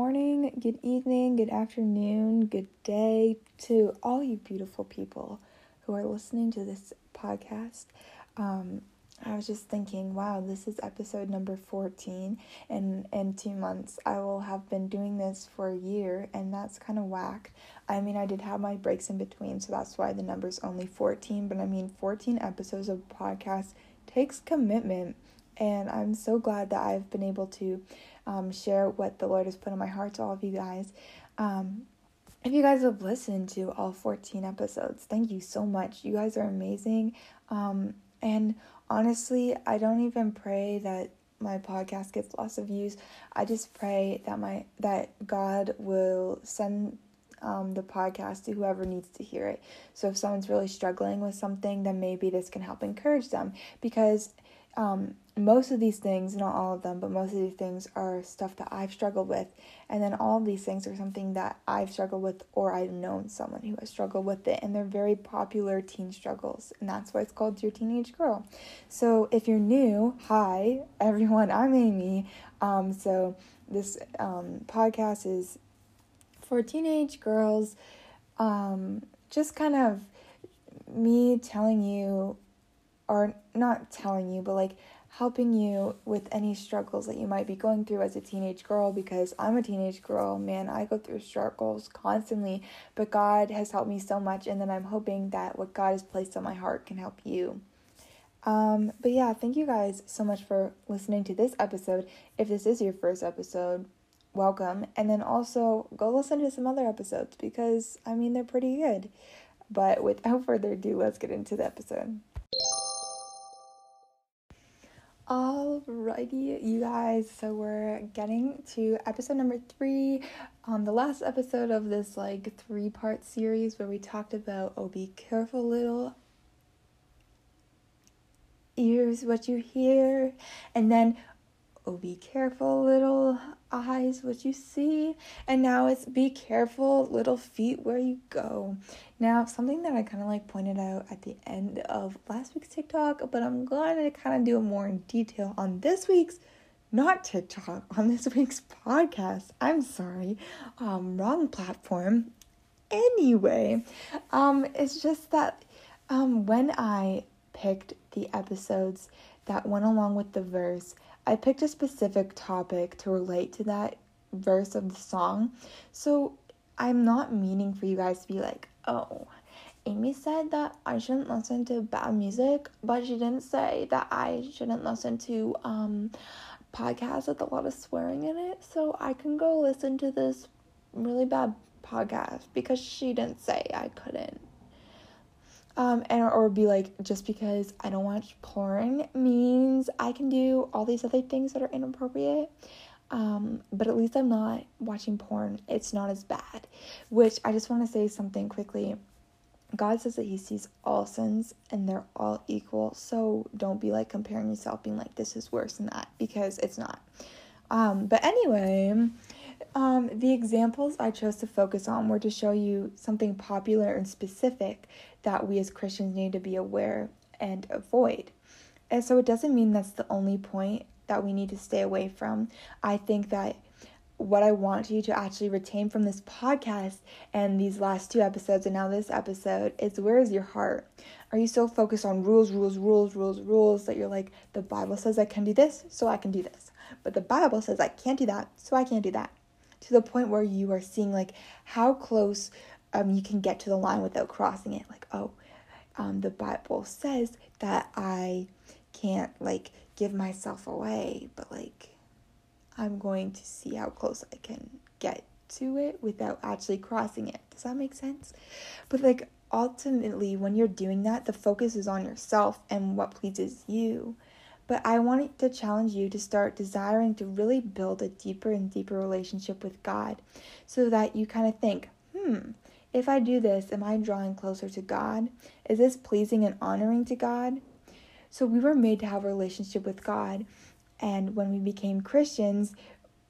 morning, good evening, good afternoon, good day to all you beautiful people who are listening to this podcast. I was just thinking, wow, this is episode number 14, and in 2 months I will have been doing this for a year, and that's kind of whack. I mean, I did have my breaks in between, so that's why the number's only 14, but I mean, 14 episodes of a podcast takes commitment, and I'm so glad that I've been able to share what the Lord has put on my heart to all of you guys. If you guys have listened to all 14 episodes, thank you so much. You guys are amazing, and honestly, I don't even pray that my podcast gets lots of views. I just pray that God will send the podcast to whoever needs to hear it. So if someone's really struggling with something, then maybe this can help encourage them, because most of these things, not all of them, but most of these things are stuff that I've struggled with. And then all of these things are something that I've struggled with, or I've known someone who has struggled with it. And they're very popular teen struggles. And that's why it's called Your Teenage Girl. So if you're new, hi, everyone, I'm Amy. So this podcast is for teenage girls. Just kind of me telling you, or not telling you, but like helping you with any struggles that you might be going through as a teenage girl, because I'm a teenage girl, man, I go through struggles constantly, but God has helped me so much, and then I'm hoping that what God has placed on my heart can help you. But yeah, thank you guys so much for listening to this episode. If this is your first episode, welcome, and then also go listen to some other episodes, because I mean, they're pretty good. But without further ado, let's get into the episode. Alrighty, you guys, so we're getting to episode number 3, the last episode of this like 3-part series where we talked about, oh, be careful little ears what you hear, and then, oh, be careful little eyes what you see, and now it's be careful little feet where you go. Now, something that I kind of like pointed out at the end of last week's TikTok, but I'm going to kind of do it more in detail on this week's, not TikTok, on this week's podcast. I'm sorry, wrong platform. Anyway, it's just that when I picked the episodes that went along with the verse, I picked a specific topic to relate to that verse of the song. So I'm not meaning for you guys to be like, oh, Amy said that I shouldn't listen to bad music, but she didn't say that I shouldn't listen to podcasts with a lot of swearing in it, so I can go listen to this really bad podcast because she didn't say I couldn't. Or be like, just because I don't watch porn means I can do all these other things that are inappropriate. But at least I'm not watching porn. It's not as bad. Which I just want to say something quickly. God says that he sees all sins and they're all equal. So don't be like comparing yourself, being like, this is worse than that, because it's not. But anyway, the examples I chose to focus on were to show you something popular and specific that we as Christians need to be aware and avoid. And so it doesn't mean that's the only point that we need to stay away from. I think that what I want you to actually retain from this podcast and these last 2 episodes and now this episode is, where is your heart? Are you so focused on rules that you're like, the Bible says I can do this, so I can do this. But the Bible says I can't do that, so I can't do that. To the point where you are seeing like how close you can get to the line without crossing it. Like, oh, the Bible says that I can't like give myself away, but like I'm going to see how close I can get to it without actually crossing it. Does that make sense? But like ultimately when you're doing that, the focus is on yourself and what pleases you. But I wanted to challenge you to start desiring to really build a deeper and deeper relationship with God, so that you kind of think, if I do this, am I drawing closer to God? Is this pleasing and honoring to God? So we were made to have a relationship with God. And when we became Christians,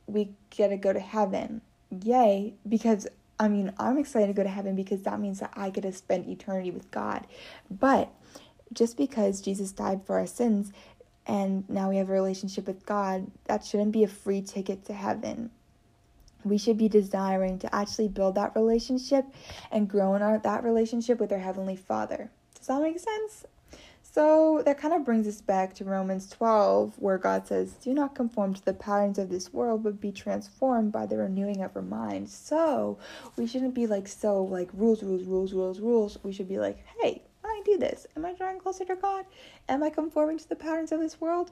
we get to go to heaven. Yay! Because, I mean, I'm excited to go to heaven because that means that I get to spend eternity with God. But just because Jesus died for our sins, and now we have a relationship with God, that shouldn't be a free ticket to heaven. we should be desiring to actually build that relationship and grow in that relationship with our Heavenly Father. Does that make sense? So that kind of brings us back to Romans 12, where God says, do not conform to the patterns of this world, but be transformed by the renewing of our minds. So we shouldn't be like rules. We should be like, hey, when I do this, am I drawing closer to God? Am I conforming to the patterns of this world?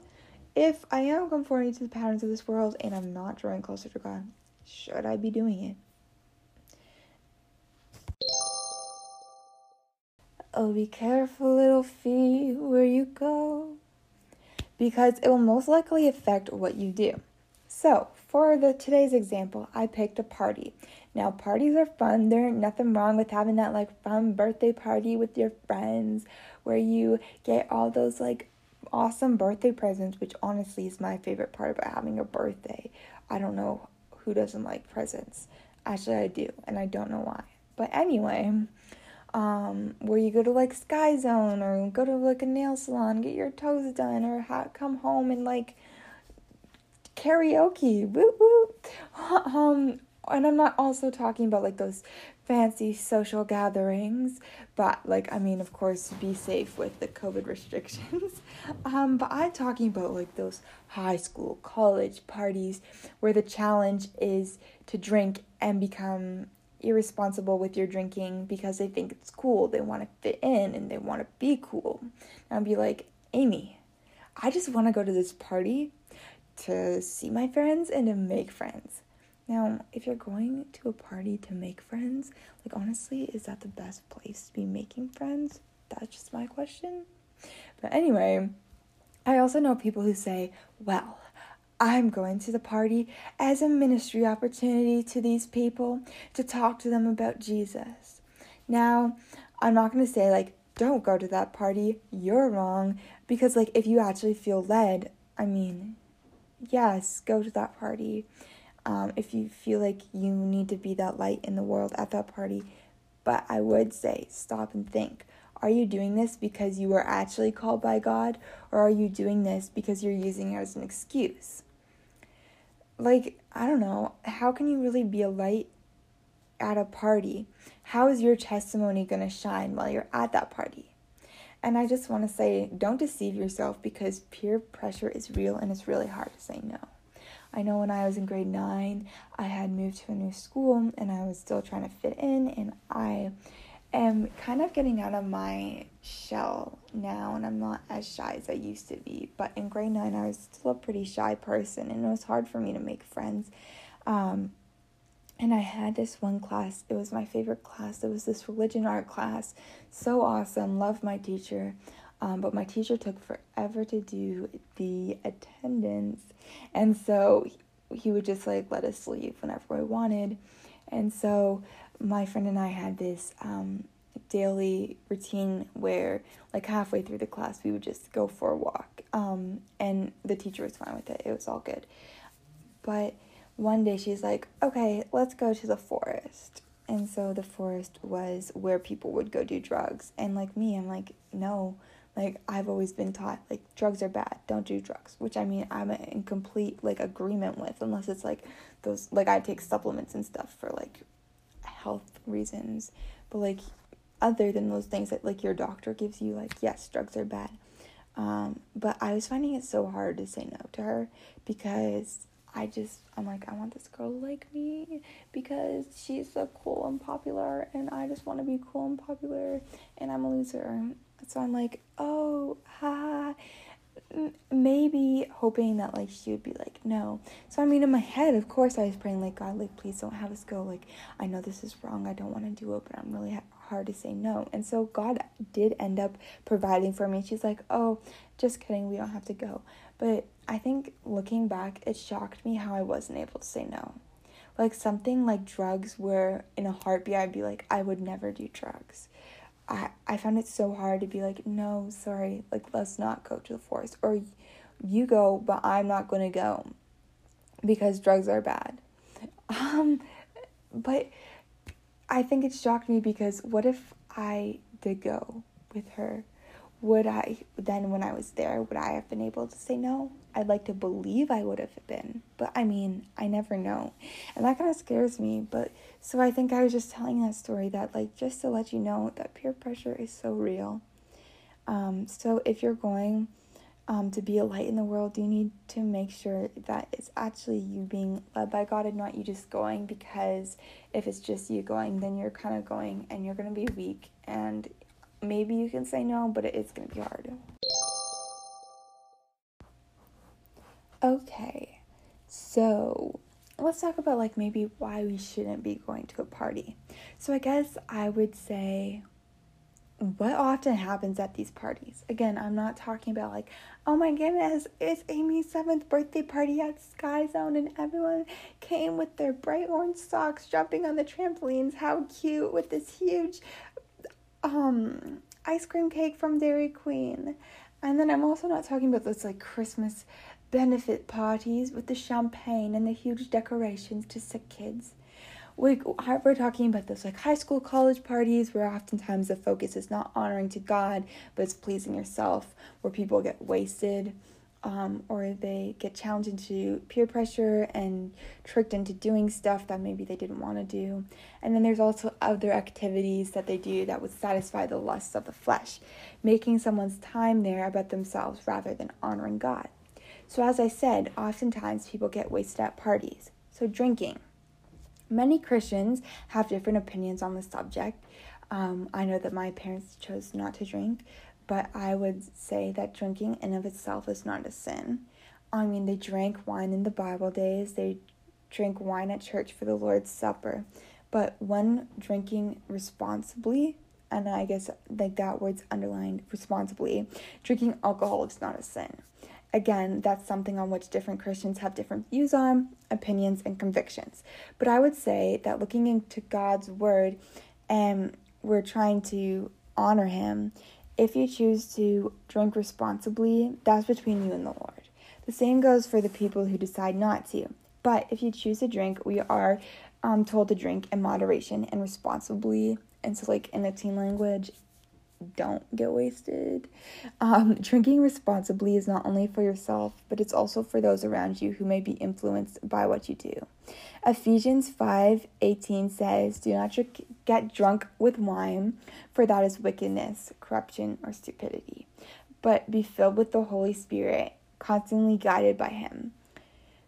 If I am conforming to the patterns of this world and I'm not drawing closer to God, should I be doing it? Oh, be careful, little feet, where you go, because it will most likely affect what you do. So, for today's example, I picked a party. Now, parties are fun. There ain't nothing wrong with having that fun birthday party with your friends, where you get all those awesome birthday presents, which honestly is my favorite part about having a birthday. I don't know who doesn't like presents. Actually, I do, and I don't know why. But anyway, where you go to Sky Zone, or go to a nail salon, get your toes done, or come home and karaoke, woo woo. And I'm not also talking about those fancy social gatherings, but of course, be safe with the COVID restrictions. But I'm talking about those high school, college parties where the challenge is to drink and become irresponsible with your drinking because they think it's cool. They want to fit in and they want to be cool. And I'd be like, Amy, I just want to go to this party to see my friends and to make friends. Now, if you're going to a party to make friends, honestly, is that the best place to be making friends? That's just my question. But anyway, I also know people who say, well, I'm going to the party as a ministry opportunity to these people to talk to them about Jesus. Now, I'm not going to say, don't go to that party. You're wrong. Because, if you actually feel led, yes, go to that party. If you feel like you need to be that light in the world at that party. But I would say, stop and think. Are you doing this because you were actually called by God? Or are you doing this because you're using it as an excuse? I don't know. How can you really be a light at a party? How is your testimony going to shine while you're at that party? And I just want to say, don't deceive yourself, because peer pressure is real and it's really hard to say no. I know when I was in grade 9, I had moved to a new school and I was still trying to fit in, and I am kind of getting out of my shell now, and I'm not as shy as I used to be. But in grade 9, I was still a pretty shy person, and it was hard for me to make friends. And I had this one class. It was my favorite class. It was this religion art class. So awesome. Loved my teacher. But my teacher took forever to do the attendance. And so he would just let us leave whenever we wanted. And so my friend and I had this daily routine where halfway through the class, we would just go for a walk. And the teacher was fine with it. It was all good. But one day she's like, okay, let's go to the forest. And so the forest was where people would go do drugs. And me, I'm no. I've always been taught, drugs are bad. Don't do drugs. Which, I'm in complete, agreement with. Unless it's, those... I take supplements and stuff for, health reasons. But, other than those things that, your doctor gives you, yes, drugs are bad. But I was finding it so hard to say no to her. Because I'm I want this girl to like me. Because she's so cool and popular. And I just want to be cool and popular. And I'm a loser. So I'm maybe hoping that she would be no. So in my head, of course, I was praying God, please don't have us go. I know this is wrong. I don't want to do it, but I'm really hard to say no. And so God did end up providing for me. She's oh, just kidding. We don't have to go. But I think looking back, it shocked me how I wasn't able to say no. Something like drugs, where in a heartbeat, I'd be I would never do drugs. I found it so hard to be no, sorry, let's not go to the forest. Or you go, but I'm not going to go because drugs are bad. But I think it shocked me, because what if I did go with her? when I was there, would I have been able to say no? I'd like to believe I would have been, but I mean, I never know. And that kind of scares me. But so I think I was just telling that story that, like, just to let you know that peer pressure is so real. So if you're going to be a light in the world, you need to make sure that it's actually you being led by God and not you just going, because if it's just you going, then you're kind of going and you're going to be weak, and maybe you can say no, but it's going to be hard. Okay, so let's talk about, like, maybe why we shouldn't be going to a party. So I guess I would say what often happens at these parties. Again, I'm not talking about, like, oh my goodness, it's Amy's 7th birthday party at Sky Zone and everyone came with their bright orange socks jumping on the trampolines. How cute, with this huge ice cream cake from Dairy Queen. And then I'm also not talking about those, like, Christmas benefit parties with the champagne and the huge decorations to sick kids. We're talking about those, like, high school, college parties where oftentimes the focus is not honoring to God, but it's pleasing yourself, where people get wasted, or they get challenged into peer pressure and tricked into doing stuff that maybe they didn't want to do. And then there's also other activities that they do that would satisfy the lusts of the flesh, making someone's time there about themselves rather than honoring God. So as I said, oftentimes people get wasted at parties. So drinking. Many Christians have different opinions on the subject. I know that my parents chose not to drink, but I would say that drinking in and of itself is not a sin. I mean, they drank wine in the Bible days. They drank wine at church for the Lord's Supper. But when drinking responsibly, and I guess, like, that word's underlined, responsibly, drinking alcohol is not a sin. Again, that's something on which different Christians have different views on, opinions, and convictions. But I would say that looking into God's word, and we're trying to honor him, if you choose to drink responsibly, that's between you and the Lord. The same goes for the people who decide not to. But if you choose to drink, we are told to drink in moderation and responsibly. And so, like, in the teen language, don't get wasted. Drinking responsibly is not only for yourself, but it's also for those around you who may be influenced by what you do. Ephesians 5:18 says, do not get drunk with wine, for that is wickedness, corruption, or stupidity, but be filled with the Holy Spirit, constantly guided by him.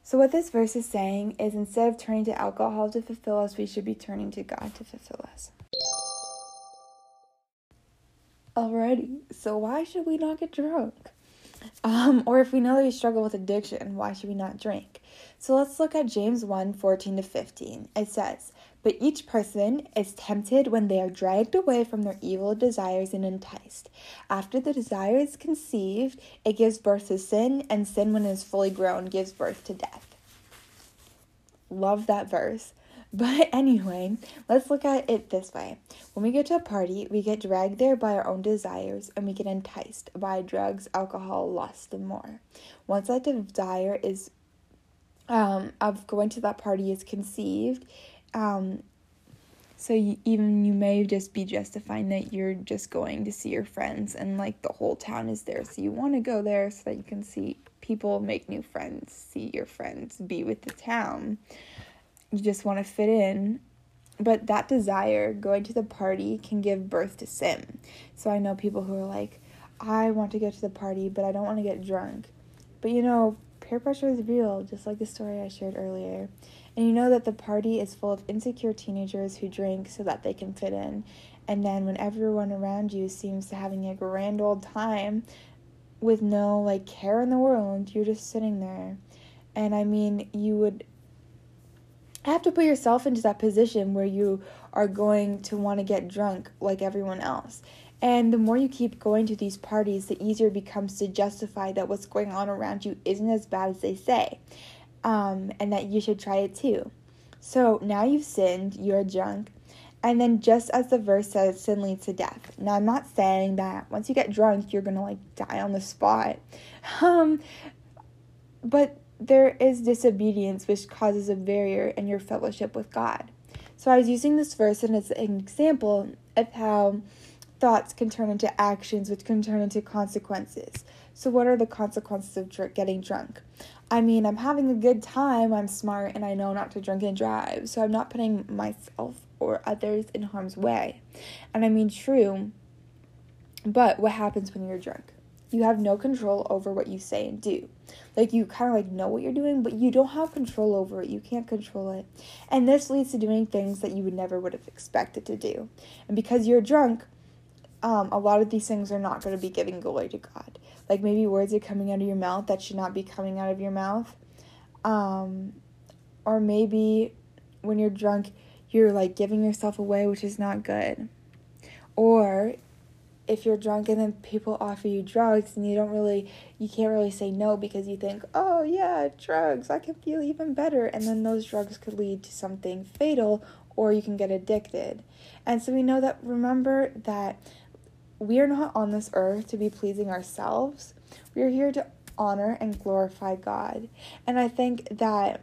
So what this verse is saying is, instead of turning to alcohol to fulfill us, we should be turning to God to fulfill us. Alrighty, so why should we not get drunk? Or if we know that we struggle with addiction, why should we not drink? So let's look at James 1:14-15. It says, but each person is tempted when they are dragged away from their evil desires and enticed. After the desire is conceived, it gives birth to sin, and sin, when it is fully grown, gives birth to death. Love that verse. But anyway, let's look at it this way. When we go to a party, we get dragged there by our own desires, and we get enticed by drugs, alcohol, lust, and more. Once that desire is of going to that party is conceived, so you may just be justifying that you're just going to see your friends, and, like, the whole town is there, so you want to go there so that you can see people, make new friends, see your friends, be with the town. You just want to fit in. But that desire, going to the party, can give birth to sin. So I know people who are like, I want to go to the party, but I don't want to get drunk. But you know, peer pressure is real, just like the story I shared earlier. And you know that the party is full of insecure teenagers who drink so that they can fit in. And then when everyone around you seems to having a grand old time with no, like, care in the world, you're just sitting there. And I mean, you would have to put yourself into that position where you are going to want to get drunk like everyone else. And the more you keep going to these parties, the easier it becomes to justify that what's going on around you isn't as bad as they say, and that you should try it too. So now you've sinned, you're drunk, and then just as the verse says, sin leads to death. Now, I'm not saying that once you get drunk, you're going to, like, die on the spot, but there is disobedience, which causes a barrier in your fellowship with God. So I was using this verse as an example of how thoughts can turn into actions, which can turn into consequences. So what are the consequences of getting drunk? I mean, I'm having a good time, I'm smart, and I know not to drink and drive. So I'm not putting myself or others in harm's way. And I mean, true, but what happens when you're drunk? You have no control over what you say and do. Like, you kind of like know what you're doing, but you don't have control over it. You can't control it. And this leads to doing things that you would never have expected to do. And because you're drunk, a lot of these things are not going to be giving glory to God. Like, maybe words are coming out of your mouth that should not be coming out of your mouth. Or maybe when you're drunk, you're like giving yourself away, which is not good. Or if you're drunk and then people offer you drugs and you can't really say no because you think, oh yeah, drugs, I can feel even better. And then those drugs could lead to something fatal, or you can get addicted. And so we know that, remember that we are not on this earth to be pleasing ourselves. We are here to honor and glorify God. And I think that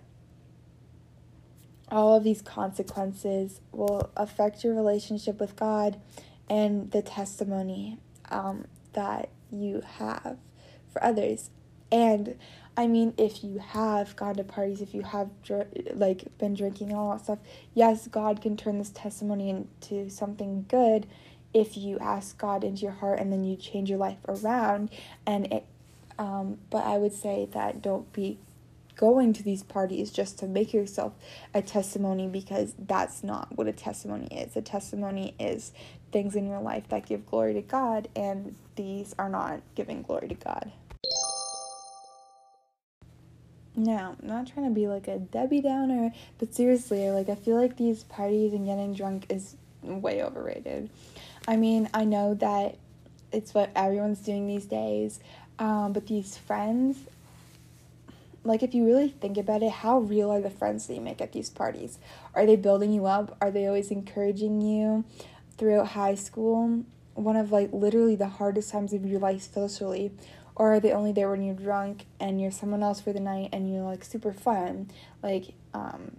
all of these consequences will affect your relationship with God and the testimony that you have for others. And I mean, if you have gone to parties, if you have been drinking and all that stuff, yes, God can turn this testimony into something good if you ask God into your heart and then you change your life around. And but I would say that don't be going to these parties just to make yourself a testimony, because that's not what a testimony is. A testimony is things in your life that give glory to God, and these are not giving glory to God. Now, I'm not trying to be like a Debbie Downer, but seriously, like, I feel like these parties and getting drunk is way overrated. I mean, I know that it's what everyone's doing these days, but these friends, like, if you really think about it, how real are the friends that you make at these parties? Are they building you up? Are they always encouraging you throughout high school? One of, like, literally the hardest times of your life socially. Or are they only there when you're drunk and you're someone else for the night and you're, like, super fun? Like,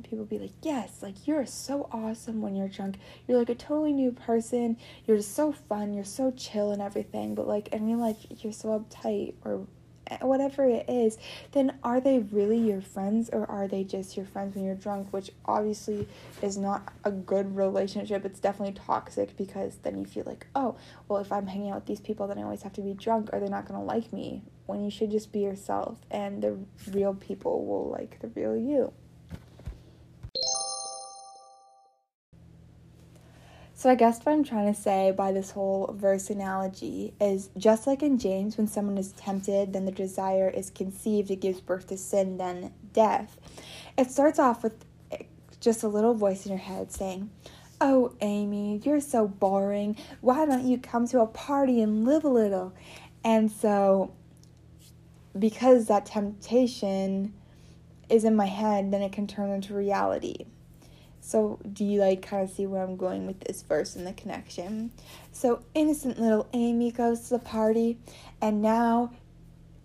people be like, yes, like, you're so awesome when you're drunk. You're, like, a totally new person. You're just so fun. You're so chill and everything. But, like, in real life, you're so uptight or whatever it is. Then are they really your friends, or are they just your friends when you're drunk, which obviously is not a good relationship. It's definitely toxic, because then you feel like, oh, well, if I'm hanging out with these people, then I always have to be drunk or they're not going to like me, when you should just be yourself and the real people will like the real you. So I guess what I'm trying to say by this whole verse analogy is, just like in James, when someone is tempted, then the desire is conceived, it gives birth to sin, then death. It starts off with just a little voice in your head saying, oh, Amy, you're so boring. Why don't you come to a party and live a little? And so, because that temptation is in my head, then it can turn into reality. So do you, like, kind of see where I'm going with this verse and the connection? So innocent little Amy goes to the party, and now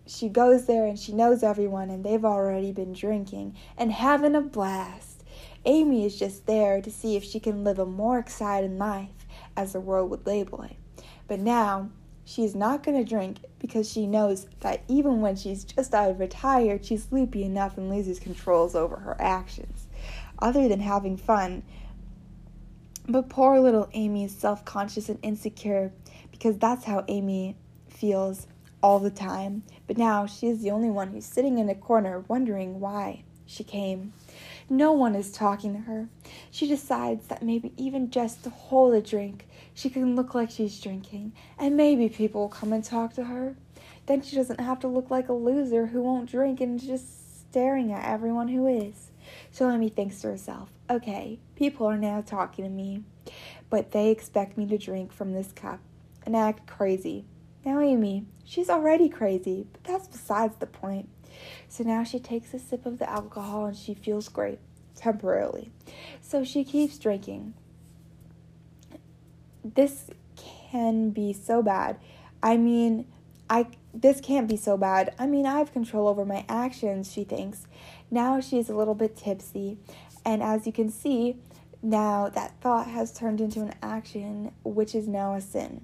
she goes there and she knows everyone, and they've already been drinking and having a blast. Amy is just there to see if she can live a more exciting life, as the world would label it. But now she's not going to drink, because she knows that even when she's just out of her tire, she's sleepy enough and loses controls over her actions, other than having fun. But poor little Amy is self-conscious and insecure, because that's how Amy feels all the time. But now she is the only one who's sitting in a corner wondering why she came. No one is talking to her. She decides that maybe even just to hold a drink, she can look like she's drinking, and maybe people will come and talk to her. Then she doesn't have to look like a loser who won't drink and is just staring at everyone who is. So Amy thinks to herself, okay, people are now talking to me, but they expect me to drink from this cup and act crazy. Now Amy, she's already crazy, but that's besides the point. So now she takes a sip of the alcohol and she feels great, temporarily. So she keeps drinking. This can be so bad. This can't be so bad. I mean, I have control over my actions, she thinks. Now she's a little bit tipsy, and as you can see, now that thought has turned into an action, which is now a sin.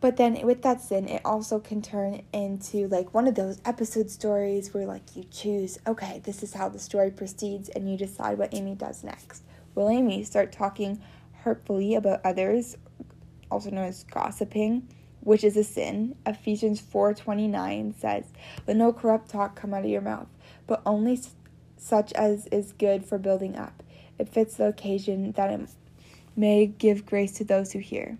But then with that sin, it also can turn into like one of those episode stories where like you choose, okay, this is how the story proceeds, and you decide what Amy does next. Will Amy start talking hurtfully about others, also known as gossiping, which is a sin? Ephesians 4:29 says, "Let no corrupt talk come out of your mouth, but only such as is good for building up. It fits the occasion that it may give grace to those who hear."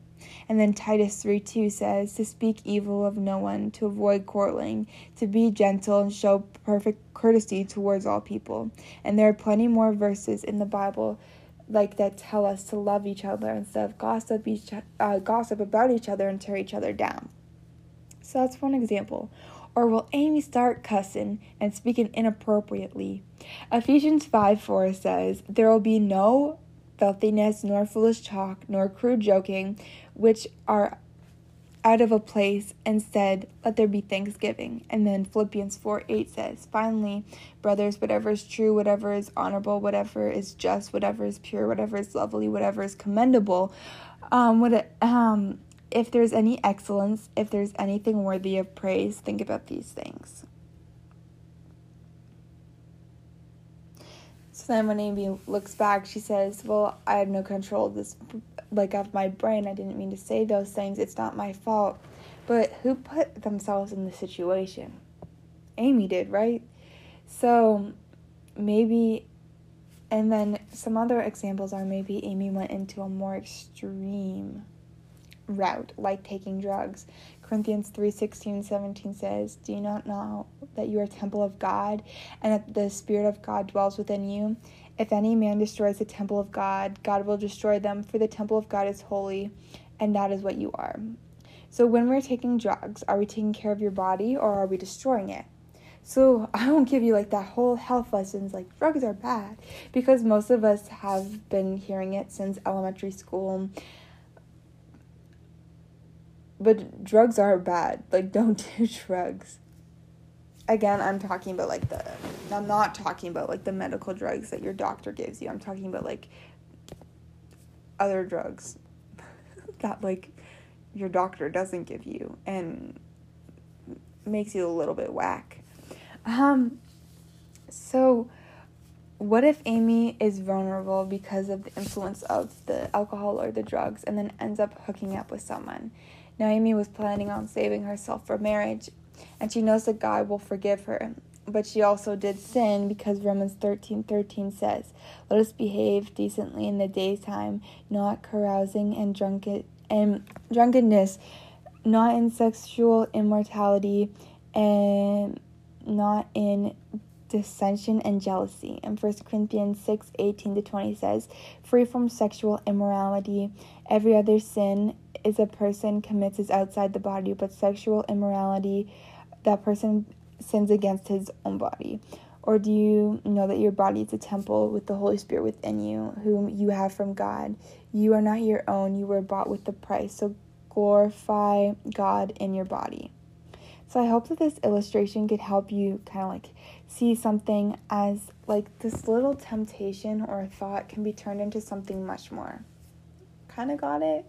And then Titus 3:2 says, "To speak evil of no one, to avoid quarreling, to be gentle and show perfect courtesy towards all people." And there are plenty more verses in the Bible like that tell us to love each other instead of gossip about each other and tear each other down. So that's one example. Or will Amy start cussing and speaking inappropriately? Ephesians 5:4 says, "There will be no filthiness, nor foolish talk, nor crude joking, which are out of a place. Instead, let there be thanksgiving." And then Philippians 4:8 says, "Finally, brothers, whatever is true, whatever is honorable, whatever is just, whatever is pure, whatever is lovely, whatever is commendable, if there's any excellence, if there's anything worthy of praise, think about these things." So then when Amy looks back, she says, "Well, I have no control of this, like of my brain. I didn't mean to say those things. It's not my fault." But who put themselves in the situation? Amy did, right? So maybe, and then some other examples are maybe Amy went into a more extreme route, like taking drugs. Corinthians 3:16-17 says, "Do you not know that you are a temple of God, and that the Spirit of God dwells within you? If any man destroys the temple of God, God will destroy them, for the temple of God is holy, and that is what you are." So when we're taking drugs, are we taking care of your body, or are we destroying it? So I won't give you like that whole health lessons like drugs are bad, because most of us have been hearing it since elementary school. But drugs are bad. Like, don't do drugs. Again, I'm not talking about, like, the medical drugs that your doctor gives you. I'm talking about, like, other drugs that, like, your doctor doesn't give you and makes you a little bit whack. So what if Amy is vulnerable because of the influence of the alcohol or the drugs and then ends up hooking up with someone? Now, Amy was planning on saving herself for marriage, and she knows that God will forgive her. But she also did sin because Romans 13:13 says, "Let us behave decently in the daytime, not carousing and drunkenness, not in sexual immorality, and not in dissension and jealousy." And 1 Corinthians 6:18-20 says, "Free from sexual immorality, every other sin is a person commits is outside the body, but sexual immorality, that person sins against his own body. Or do you know that your body is a temple with the Holy Spirit within you, whom you have from God? You are not your own, you were bought with the price, so glorify God in your body." So I hope that this illustration could help you kind of like see something as like this little temptation or thought can be turned into something much more. Kind of got it?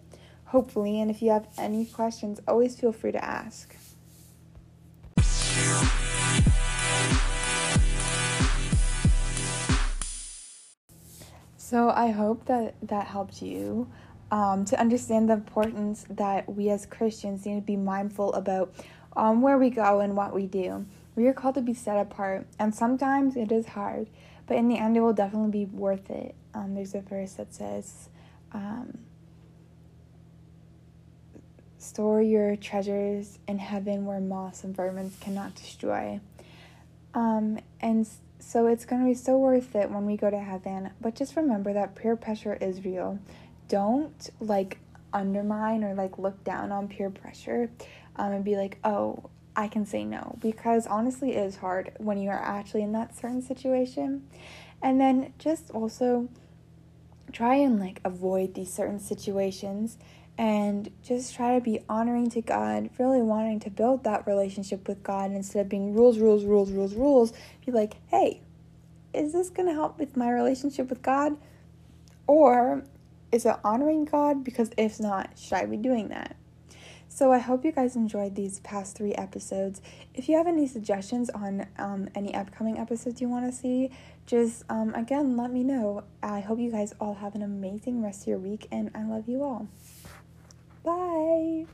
Hopefully, and if you have any questions, always feel free to ask. So I hope that helped you to understand the importance that we as Christians need to be mindful about where we go and what we do. We are called to be set apart, and sometimes it is hard, but in the end it will definitely be worth it. There's a verse that says, "Store your treasures in heaven where moths and vermin cannot destroy." And so it's going to be so worth it when we go to heaven. But just remember that peer pressure is real. Don't like undermine or like look down on peer pressure and be like, "Oh, I can say no." Because honestly, it is hard when you are actually in that certain situation. And then just also try and like avoid these certain situations. And just try to be honoring to God, really wanting to build that relationship with God instead of being rules. Be like, "Hey, is this going to help with my relationship with God? Or is it honoring God? Because if not, should I be doing that?" So I hope you guys enjoyed these past 3 episodes. If you have any suggestions on any upcoming episodes you want to see, just again, let me know. I hope you guys all have an amazing rest of your week, and I love you all. Bye!